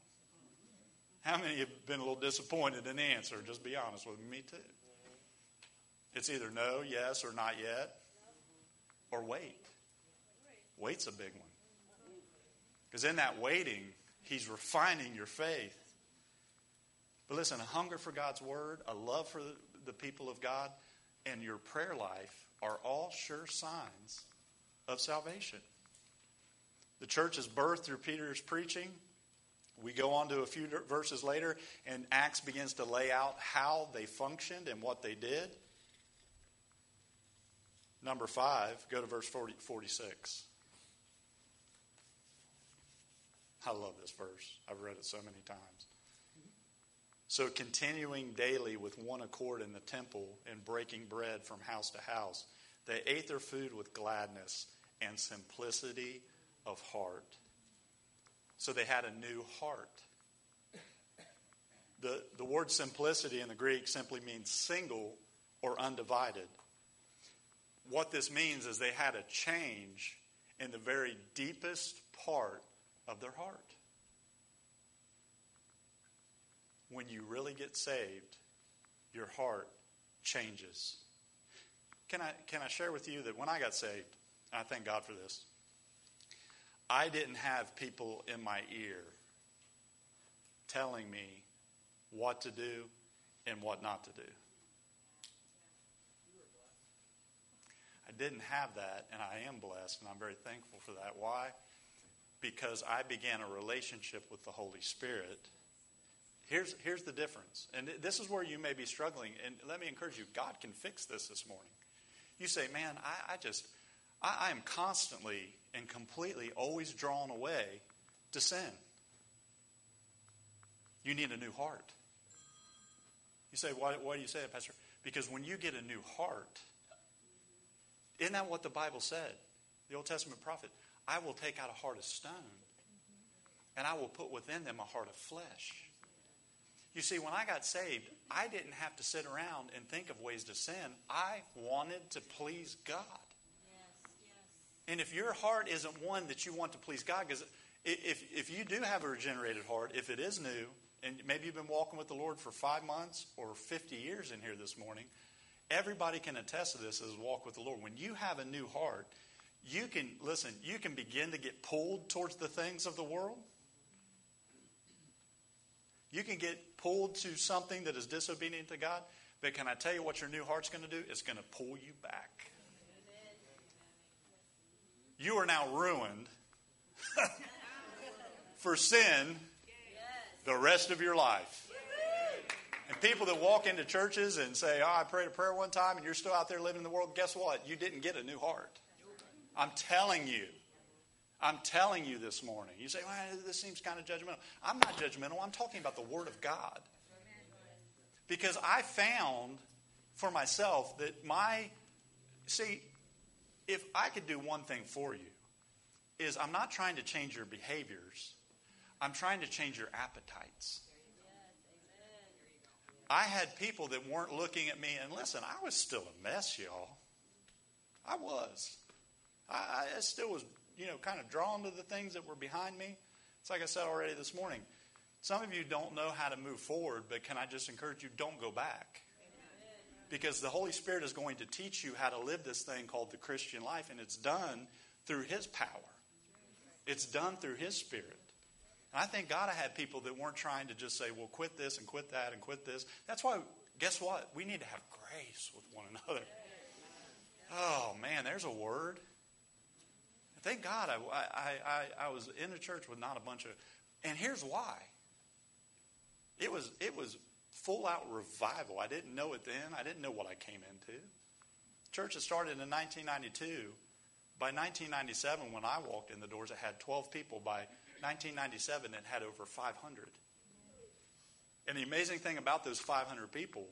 How many have been a little disappointed in the answer? Just be honest with me, me too. It's either no, yes, or not yet, or wait. Wait's a big one. Because in that waiting, he's refining your faith. But listen, a hunger for God's word, a love for the people of God, and your prayer life are all sure signs of salvation. The church is birthed through Peter's preaching. We go on to a few verses later, and Acts begins to lay out how they functioned and what they did. Number five, go to verse forty, forty-six. I love this verse. I've read it so many times. So continuing daily with one accord in the temple and breaking bread from house to house, they ate their food with gladness and simplicity of heart. So they had a new heart. The, the word simplicity in the Greek simply means single or undivided. What this means is they had a change in the very deepest part of their heart. When you really get saved, your heart changes. Can I can I share with you that when I got saved, I thank God for this, I didn't have people in my ear telling me what to do and what not to do. I didn't have that, and I am blessed, and I'm very thankful for that. Why? Because I began a relationship with the Holy Spirit. Here's, here's the difference, and this is where you may be struggling, and let me encourage you, God can fix this this morning. You say, man, I, I just, I, I am constantly and completely always drawn away to sin. You need a new heart. You say, why, why do you say that, Pastor? Because when you get a new heart, isn't that what the Bible said? The Old Testament prophet, I will take out a heart of stone, and I will put within them a heart of flesh. You see, when I got saved, I didn't have to sit around and think of ways to sin. I wanted to please God. Yes, yes. And if your heart isn't one that you want to please God, because if, if you do have a regenerated heart, if it is new, and maybe you've been walking with the Lord for five months or fifty years in here this morning, everybody can attest to this as a walk with the Lord. When you have a new heart, you can, listen, you can begin to get pulled towards the things of the world. You can get pulled to something that is disobedient to God. But can I tell you what your new heart's going to do? It's going to pull you back. You are now ruined for sin the rest of your life. And people that walk into churches and say, oh, I prayed a prayer one time and you're still out there living in the world, guess what? You didn't get a new heart. I'm telling you. I'm telling you this morning. You say, well, this seems kind of judgmental. I'm not judgmental. I'm talking about the Word of God. Because I found for myself that my, see, if I could do one thing for you, is I'm not trying to change your behaviors. I'm trying to change your appetites. I had people that weren't looking at me, and listen, I was still a mess, y'all. I was. I, I still was, you know, kind of drawn to the things that were behind me. It's like I said already this morning. Some of you don't know how to move forward, but can I just encourage you, don't go back. Because the Holy Spirit is going to teach you how to live this thing called the Christian life, and it's done through His power. It's done through His Spirit. And I thank God I had people that weren't trying to just say, well, quit this and quit that and quit this. That's why, guess what? We need to have grace with one another. Oh, man, there's a word. Thank God I, I, I, I was in a church with not a bunch of... And here's why. It was, it was full-out revival. I didn't know it then. I didn't know what I came into. Church had started in nineteen ninety-two. By nineteen ninety-seven, when I walked in the doors, it had twelve people. By nineteen ninety-seven, it had over five hundred. And the amazing thing about those five hundred people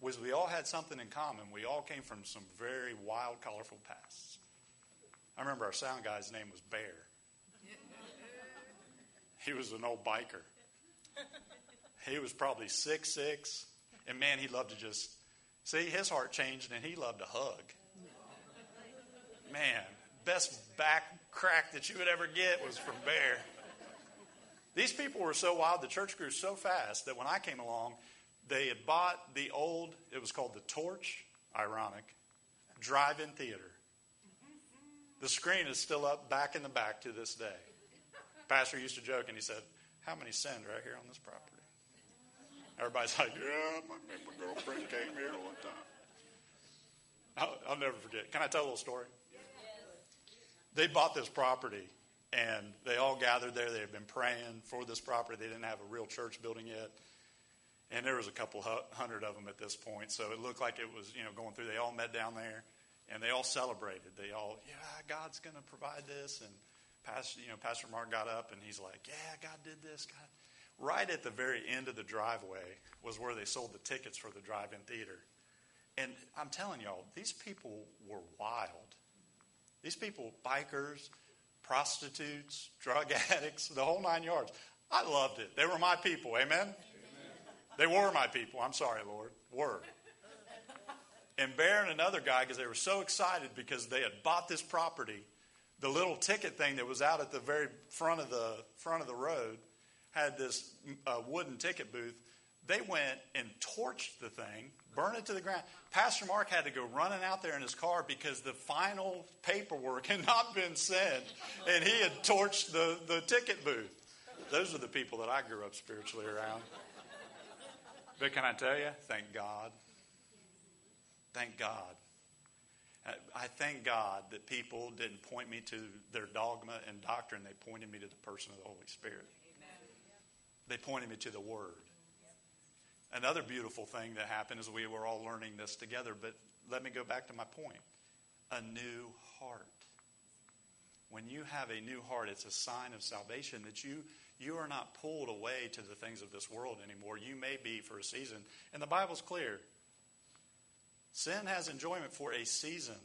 was we all had something in common. We all came from some very wild, colorful pasts. I remember our sound guy's name was Bear. He was an old biker. He was probably six foot six. And man, he loved to just, see, his heart changed and he loved to hug. Man, best back crack that you would ever get was from Bear. These people were so wild, the church grew so fast that when I came along, they had bought the old, it was called the Torch, ironic, drive-in theater. The screen is still up back in the back to this day. Pastor used to joke and he said, how many sinned right here on this property? Everybody's like, yeah, my, my girlfriend came here one time. I'll, I'll never forget. Can I tell a little story? Yes. They bought this property and they all gathered there. They had been praying for this property. They didn't have a real church building yet. And there was a couple hundred of them at this point. So it looked like it was, you know, going through. They all met down there. And they all celebrated. They all, yeah, God's going to provide this. And Pastor, you know, Pastor Mark got up and he's like, yeah, God did this. God. right at the very end of the driveway was where they sold the tickets for the drive-in theater. And I'm telling y'all, these people were wild. These people, bikers, prostitutes, drug addicts, the whole nine yards. I loved it. They were my people. Amen? Amen. They were my people. I'm sorry, Lord. Were. And Bear and another guy, because they were so excited because they had bought this property, the little ticket thing that was out at the very front of the front of the road had this uh, wooden ticket booth. They went and torched the thing, burned it to the ground. Pastor Mark had to go running out there in his car because the final paperwork had not been sent, and he had torched the, the ticket booth. Those are the people that I grew up spiritually around. But can I tell you? Thank God. Thank God. I thank God that people didn't point me to their dogma and doctrine. They pointed me to the person of the Holy Spirit. They pointed me to the Word. Another beautiful thing that happened is we were all learning this together, but let me go back to my point. A new heart. When you have a new heart, it's a sign of salvation that you, you are not pulled away to the things of this world anymore. You may be for a season. And the Bible's clear. Sin has enjoyment for a season.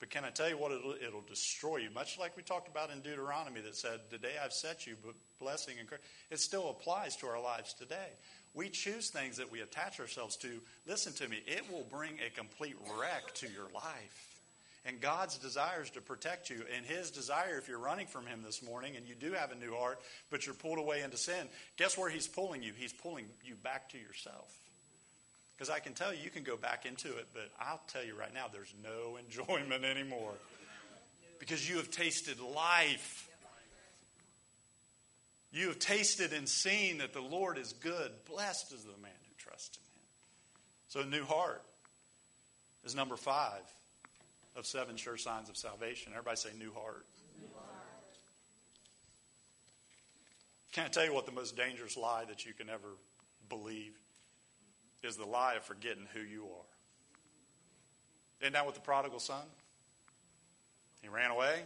But can I tell you what? It'll, it'll destroy you. Much like we talked about in Deuteronomy that said, today I've set you, but blessing and curse. It still applies to our lives today. We choose things that we attach ourselves to. Listen to me. It will bring a complete wreck to your life. And God's desire is to protect you. And His desire, if you're running from Him this morning and you do have a new heart, but you're pulled away into sin, guess where He's pulling you? He's pulling you back to yourself. Because I can tell you, you can go back into it, but I'll tell you right now, there's no enjoyment anymore. Because you have tasted life. You have tasted and seen that the Lord is good. Blessed is the man who trusts in Him. So a new heart is number five of seven sure signs of salvation. Everybody say new heart. New heart. Can I tell you what the most dangerous lie that you can ever believe is? The lie of forgetting who you are. Isn't that what the prodigal son? He ran away.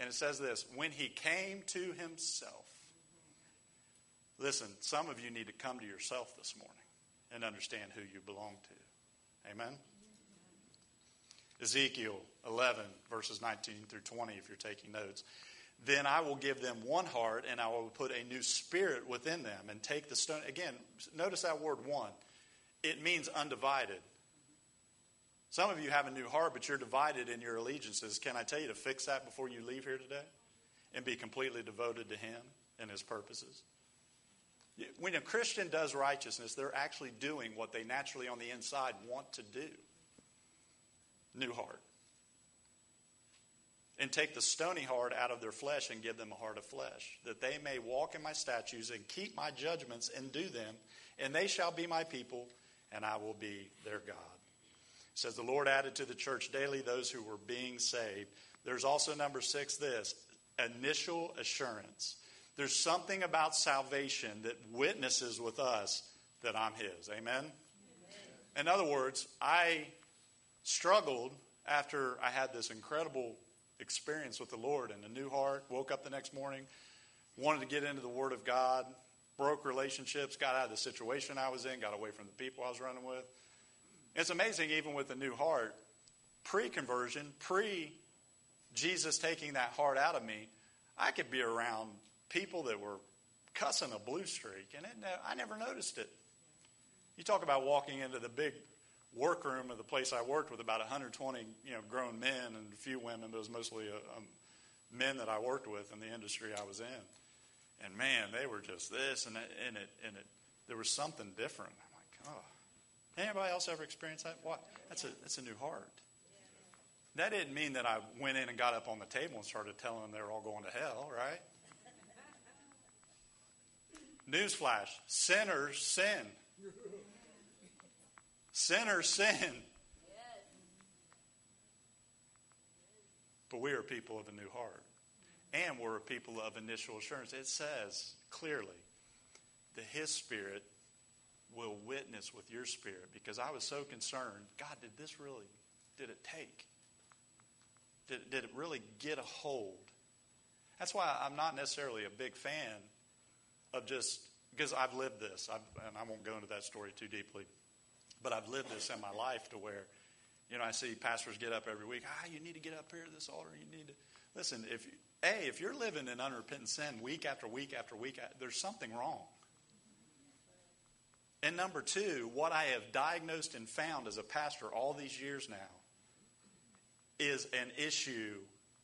And it says this, when he came to himself. Listen, some of you need to come to yourself this morning and understand who you belong to. Amen? Ezekiel eleven, verses nineteen through twenty, if you're taking notes. Then I will give them one heart, and I will put a new spirit within them, and take the stone. Again, notice that word one. It means undivided. Some of you have a new heart, but you're divided in your allegiances. Can I tell you to fix that before you leave here today? And be completely devoted to Him and His purposes? When a Christian does righteousness, they're actually doing what they naturally on the inside want to do. New heart. And take the stony heart out of their flesh and give them a heart of flesh, that they may walk in my statutes and keep my judgments and do them, and they shall be my people, and I will be their God. It says, the Lord added to the church daily those who were being saved. There's also number six, this, initial assurance. There's something about salvation that witnesses with us that I'm His. Amen? Amen? In other words, I struggled after I had this incredible experience with the Lord and a new heart, woke up the next morning, wanted to get into the Word of God, broke relationships, got out of the situation I was in, got away from the people I was running with. It's amazing, even with a new heart, pre-conversion, pre-Jesus taking that heart out of me, I could be around people that were cussing a blue streak, and it, I never noticed it. You talk about walking into the big workroom of the place I worked with, about one hundred twenty you know, grown men and a few women, but it was mostly uh, um, men that I worked with in the industry I was in. And man, they were just this, and, that, and, it, and it, there was something different. I'm like, oh, anybody else ever experienced that? What? That's a, that's a new heart. That didn't mean that I went in and got up on the table and started telling them they were all going to hell, right? Newsflash, sinners sin. Sinners sin. But we are people of a new heart. And we're a people of initial assurance. It says clearly that His Spirit will witness with your spirit. Because I was so concerned, God, did this really, did it take? Did, did it really get a hold? That's why I'm not necessarily a big fan of just, because I've lived this, I've, and I won't go into that story too deeply, but I've lived this in my life to where, you know, I see pastors get up every week, ah, you need to get up here to this altar, you need to, listen, if you, A, if you're living in unrepentant sin week after week after week, there's something wrong. And number two, what I have diagnosed and found as a pastor all these years now is an issue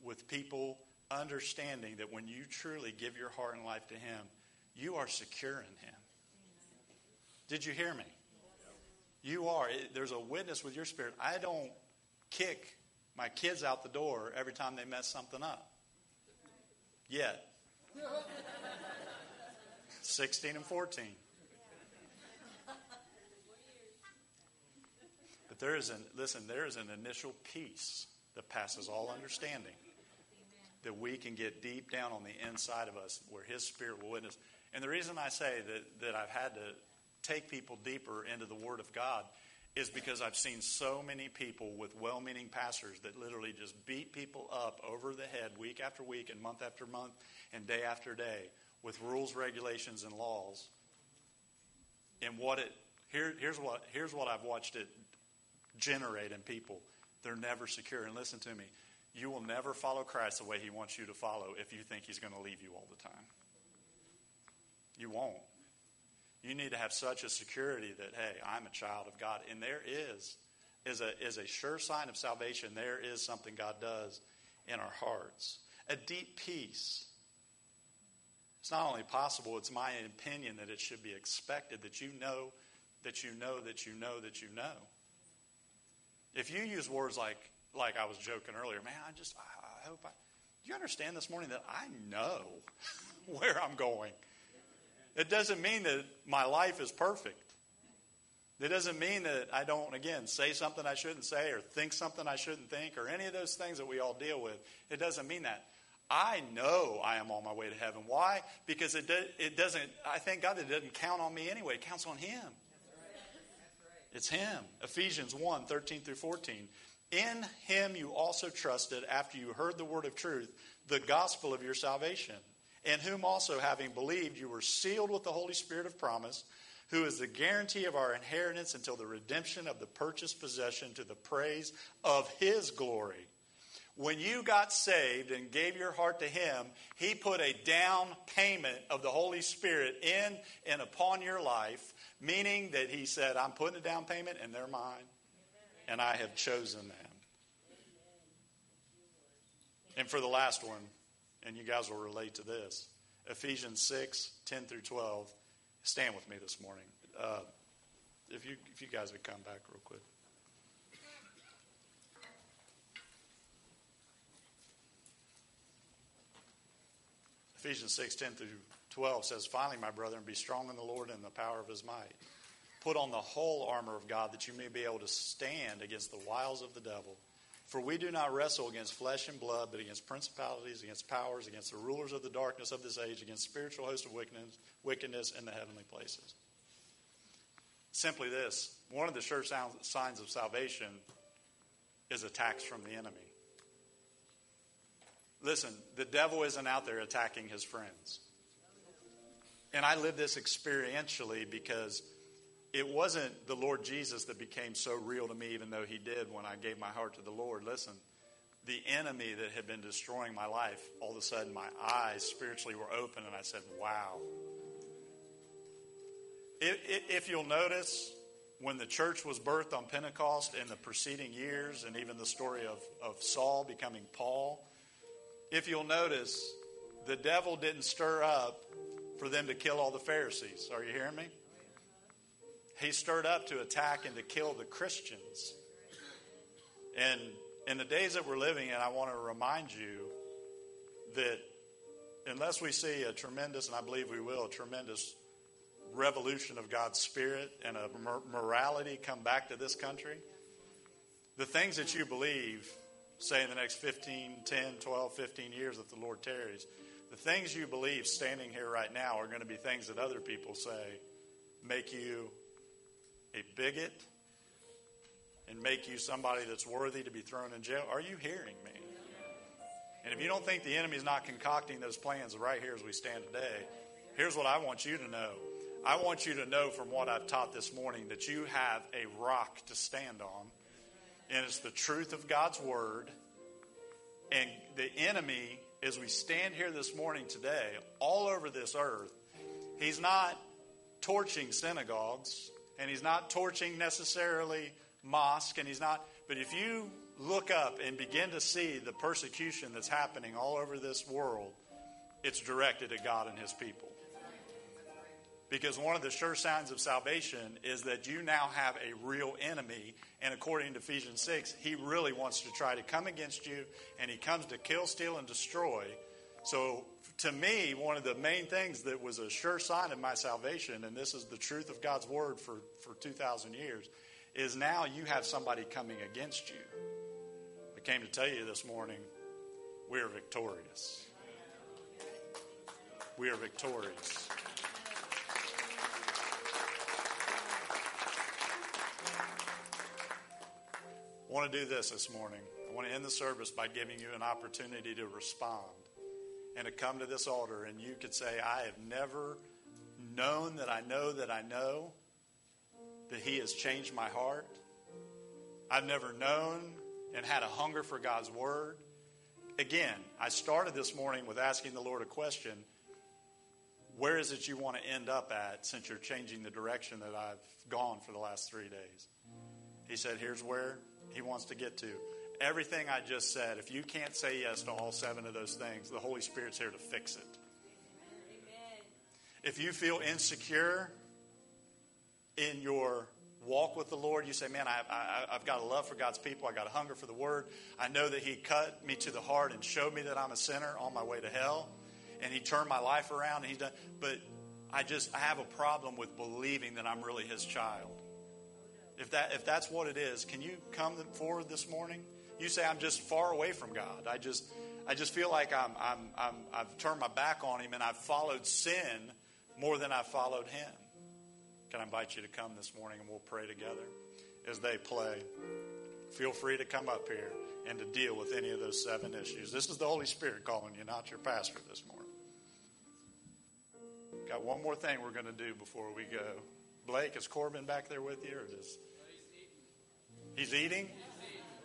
with people understanding that when you truly give your heart and life to Him, you are secure in Him. Did you hear me? You are. There's a witness with your spirit. I don't kick my kids out the door every time they mess something up. Yet. sixteen and fourteen. But there is an, listen, there is an initial peace that passes all understanding that we can get deep down on the inside of us where His Spirit will witness. And the reason I say that, that I've had to take people deeper into the Word of God is because I've seen so many people with well-meaning pastors that literally just beat people up over the head week after week and month after month and day after day with rules, regulations, and laws. And what it here, here's what here's what I've watched it generate in people. They're never secure. And listen to me, you will never follow Christ the way He wants you to follow if you think He's going to leave you all the time. You won't. You need to have such a security that, hey, I'm a child of God. And there is, is a, is a sure sign of salvation. There is something God does in our hearts. A deep peace. It's not only possible, it's my opinion that it should be expected that you know, that you know, that you know, that you know. If you use words like, like I was joking earlier, man, I just, I hope I, do you understand this morning that I know where I'm going? It doesn't mean that my life is perfect. It doesn't mean that I don't, again, say something I shouldn't say or think something I shouldn't think or any of those things that we all deal with. It doesn't mean that. I know I am on my way to heaven. Why? Because it, do, it doesn't, I thank God that it doesn't count on me anyway. It counts on Him. That's right. That's right. It's Him. Ephesians one, thirteen through fourteen. In Him you also trusted after you heard the word of truth, the gospel of your salvation. In whom also, having believed, you were sealed with the Holy Spirit of promise, who is the guarantee of our inheritance until the redemption of the purchased possession to the praise of His glory. When you got saved and gave your heart to Him, He put a down payment of the Holy Spirit in and upon your life, meaning that He said, I'm putting a down payment and they're mine, and I have chosen them. And for the last one, and you guys will relate to this. Ephesians six, ten through twelve. Stand with me this morning. Uh, if you if you guys would come back real quick. Ephesians six, ten through twelve says, Finally, my brethren, be strong in the Lord and in the power of His might. Put on the whole armor of God that you may be able to stand against the wiles of the devil. For we do not wrestle against flesh and blood, but against principalities, against powers, against the rulers of the darkness of this age, against spiritual hosts of wickedness, wickedness in the heavenly places. Simply this, one of the sure signs of salvation is attacks from the enemy. Listen, the devil isn't out there attacking his friends. And I live this experientially because it wasn't the Lord Jesus that became so real to me, even though He did when I gave my heart to the Lord. Listen, the enemy that had been destroying my life, all of a sudden my eyes spiritually were open and I said, wow. If you'll notice, when the church was birthed on Pentecost in the preceding years, and even the story of, of Saul becoming Paul, if you'll notice, the devil didn't stir up for them to kill all the Pharisees. Are you hearing me? He stirred up to attack and to kill the Christians. And in the days that we're living in, I want to remind you that unless we see a tremendous, and I believe we will, a tremendous revolution of God's Spirit and a morality come back to this country, the things that you believe, say in the next fifteen, ten, twelve, fifteen years if the Lord tarries, the things you believe standing here right now are going to be things that other people say make you a bigot and make you somebody that's worthy to be thrown in jail. Are you hearing me? And if you don't think the enemy's not concocting those plans right here as we stand today, Here's what I want you to know. I want you to know from what I've taught this morning that you have a rock to stand on, and it's the truth of God's word. And the enemy, as we stand here this morning today, all over this earth, he's not torching synagogues, and he's not torching necessarily mosques, and he's not, but if you look up and begin to see the persecution that's happening all over this world, it's directed at God and his people. Because one of the sure signs of salvation is that you now have a real enemy. And according to Ephesians six, he really wants to try to come against you. And he comes to kill, steal, and destroy. So to me, one of the main things that was a sure sign of my salvation, and this is the truth of God's word for, for two thousand years, is now you have somebody coming against you. I came to tell you this morning, we are victorious. We are victorious. I want to do this this morning. I want to end the service by giving you an opportunity to respond and to come to this altar. And you could say, I have never known that I know that I know that he has changed my heart. I've never known and had a hunger for God's word. Again, I started this morning with asking the Lord a question. Where is it you want to end up at since you're changing the direction that I've gone for the last three days? He said, here's where he wants to get to. Everything I just said, if you can't say yes to all seven of those things, the Holy Spirit's here to fix it. Amen. If you feel insecure in your walk with the Lord, you say, man, I, I, I've got a love for God's people. I got a hunger for the word. I know that he cut me to the heart and showed me that I'm a sinner on my way to hell. And he turned my life around. And he's done, but I just, I have a problem with believing that I'm really his child. If that if that's what it is, can you come forward this morning? You say, I'm just far away from God. I just I just feel like I'm I'm, I'm I've turned my back on him and I've followed sin more than I followed him. Can I invite you to come this morning and we'll pray together as they play. Feel free to come up here and to deal with any of those seven issues. This is the Holy Spirit calling you, not your pastor this morning. Got one more thing we're going to do before we go. Blake, is Corbin back there with you? Or just... He's eating?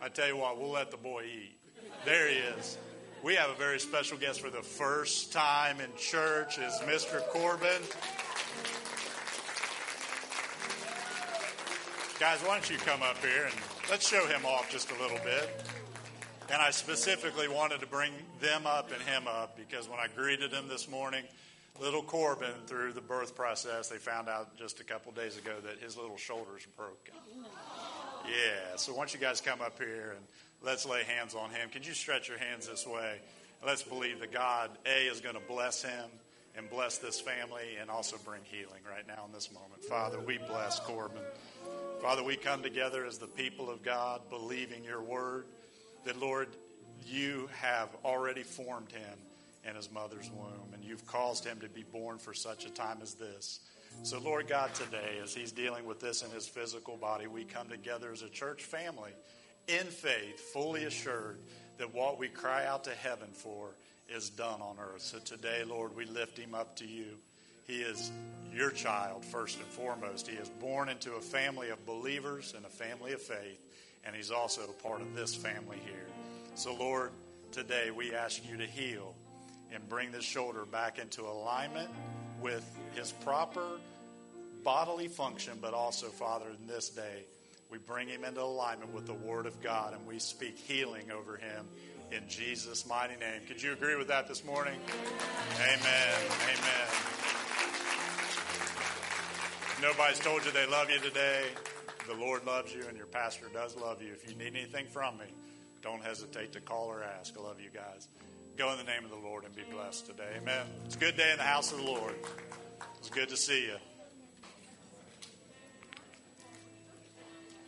I tell you what, we'll let the boy eat. There he is. We have a very special guest for the first time in church is Mister Corbin. Guys, why don't you come up here and let's show him off just a little bit. And I specifically wanted to bring them up and him up because when I greeted him this morning, little Corbin, through the birth process, they found out just a couple days ago that his little shoulder's broken. Yeah, so why don't you guys come up here and let's lay hands on him. Can you stretch your hands this way? Let's believe that God, A, is going to bless him and bless this family and also bring healing right now in this moment. Father, we bless Corbin. Father, we come together as the people of God, believing your word, that, Lord, you have already formed him in his mother's womb, and you've caused him to be born for such a time as this. So, Lord God, today, as he's dealing with this in his physical body, we come together as a church family in faith, fully assured that what we cry out to heaven for is done on earth. So today, Lord, we lift him up to you. He is your child, first and foremost. He is born into a family of believers and a family of faith, and he's also a part of this family here. So, Lord, today we ask you to heal and bring this shoulder back into alignment with his proper bodily function, but also, Father, in this day, we bring him into alignment with the word of God, and we speak healing over him in Jesus' mighty name. Could you agree with that this morning? Amen. Amen. Nobody's told you they love you today. The Lord loves you, and your pastor does love you. If you need anything from me, don't hesitate to call or ask. I love you guys. Go in the name of the Lord and be blessed today. Amen. It's a good day in the house of the Lord. It's good to see you.